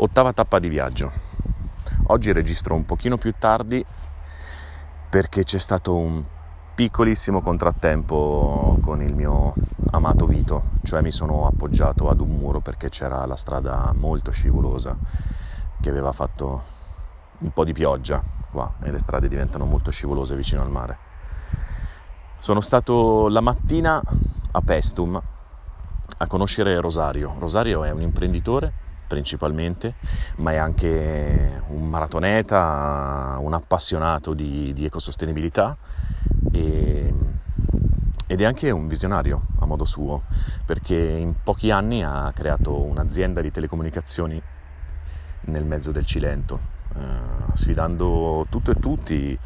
Ottava tappa di viaggio. Oggi registro un pochino più tardi perché c'è stato un piccolissimo contrattempo con il mio amato Vito, cioè mi sono appoggiato ad un muro perché c'era la strada molto scivolosa che aveva fatto un po' di pioggia qua e le strade diventano molto scivolose vicino al mare. Sono stato la mattina a Paestum a conoscere Rosario. Rosario è un imprenditore principalmente, ma è anche un maratoneta, un appassionato di ecosostenibilità ed è anche un visionario a modo suo, perché in pochi anni ha creato un'azienda di telecomunicazioni nel mezzo del Cilento, sfidando tutto e tutti,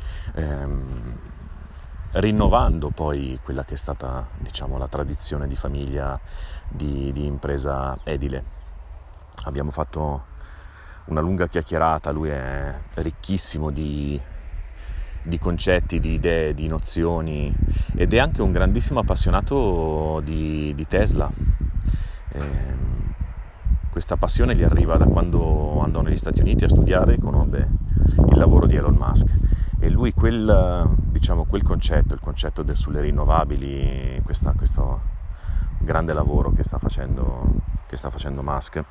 rinnovando poi quella che è stata, diciamo, la tradizione di famiglia di impresa edile. Abbiamo fatto una lunga chiacchierata, lui è ricchissimo di concetti, di idee, di nozioni ed è anche un grandissimo appassionato di Tesla. Questa passione gli arriva da quando andò negli Stati Uniti a studiare e conobbe il lavoro di Elon Musk. E lui quel concetto, il concetto sulle rinnovabili, questo grande lavoro che sta facendo Musk,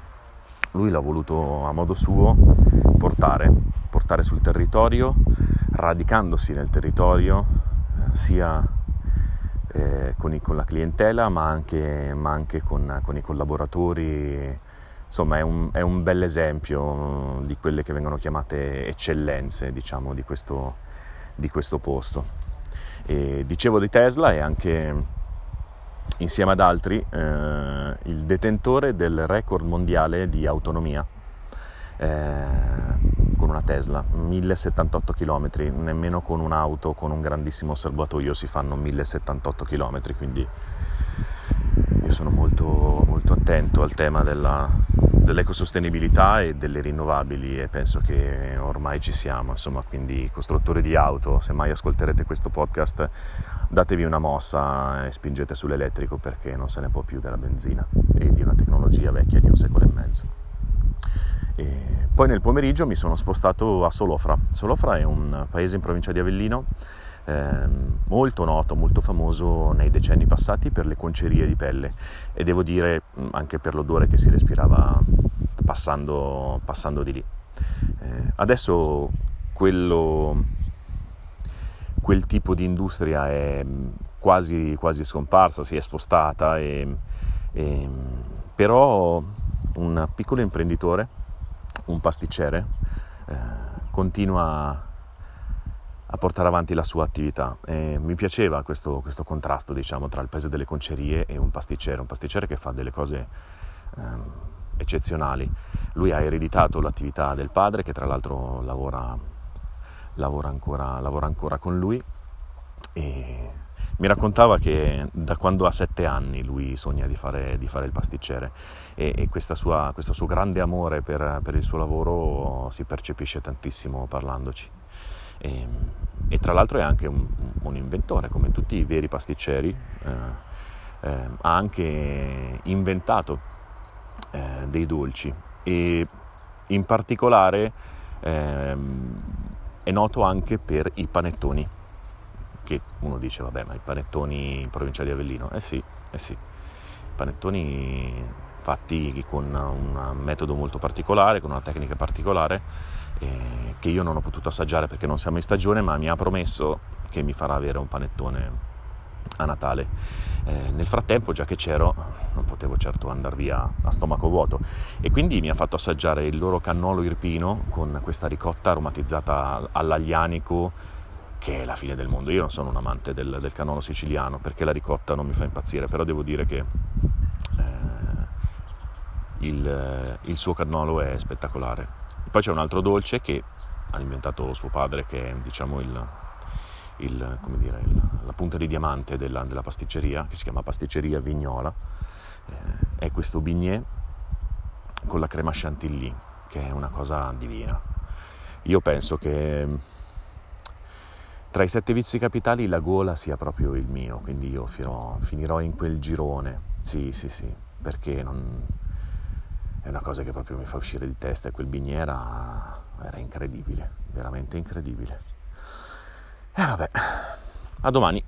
lui l'ha voluto a modo suo portare sul territorio, radicandosi nel territorio, sia con la clientela ma anche con i collaboratori. Insomma è un bel esempio di quelle che vengono chiamate eccellenze, diciamo, di questo posto. E dicevo di Tesla, è anche, insieme ad altri, il detentore del record mondiale di autonomia con una Tesla, 1078 km, nemmeno con un'auto, con un grandissimo serbatoio si fanno 1078 km, quindi io sono molto, molto attento al tema dell'ecosostenibilità e delle rinnovabili e penso che ormai ci siamo, insomma, quindi costruttori di auto, se mai ascolterete questo podcast datevi una mossa e spingete sull'elettrico perché non se ne può più della benzina e di una tecnologia vecchia di un secolo e mezzo. E poi nel pomeriggio mi sono spostato a Solofra. Solofra è un paese in provincia di Avellino, molto noto, molto famoso nei decenni passati per le concerie di pelle e devo dire anche per l'odore che si respirava passando di lì. Adesso quel tipo di industria è quasi scomparsa, si è spostata, però un piccolo imprenditore, un pasticcere, continua a portare avanti la sua attività. Mi piaceva questo contrasto, diciamo, tra il paese delle concerie e un pasticcere che fa delle cose eccezionali. Lui ha ereditato l'attività del padre, che tra l'altro lavora ancora con lui, e mi raccontava che da quando ha 7 anni lui sogna di fare il pasticcere e questo suo grande amore per il suo lavoro si percepisce tantissimo parlandoci. E tra l'altro è anche un inventore, come tutti i veri pasticceri, ha anche inventato dei dolci e in particolare è noto anche per i panettoni, che uno dice vabbè, ma i panettoni in provincia di Avellino, eh sì, panettoni fatti con un metodo molto particolare, con una tecnica particolare, che io non ho potuto assaggiare perché non siamo in stagione, ma mi ha promesso che mi farà avere un panettone a Natale. Nel frattempo, già che c'ero, non potevo certo andare via a stomaco vuoto e quindi mi ha fatto assaggiare il loro cannolo irpino con questa ricotta aromatizzata all'aglianico, che è la fine del mondo. Io non sono un amante del cannolo siciliano perché la ricotta non mi fa impazzire, però devo dire che il suo cannolo è spettacolare. Poi c'è un altro dolce che ha inventato suo padre, che è, diciamo, la punta di diamante della pasticceria, che si chiama pasticceria Vignola. È questo bignè con la crema chantilly, che è una cosa divina. Io penso che tra i 7 vizi capitali la gola sia proprio il mio, quindi io finirò in quel girone, sì, perché non... è una cosa che proprio mi fa uscire di testa, e quel Biniera era incredibile, veramente incredibile. E vabbè, a domani.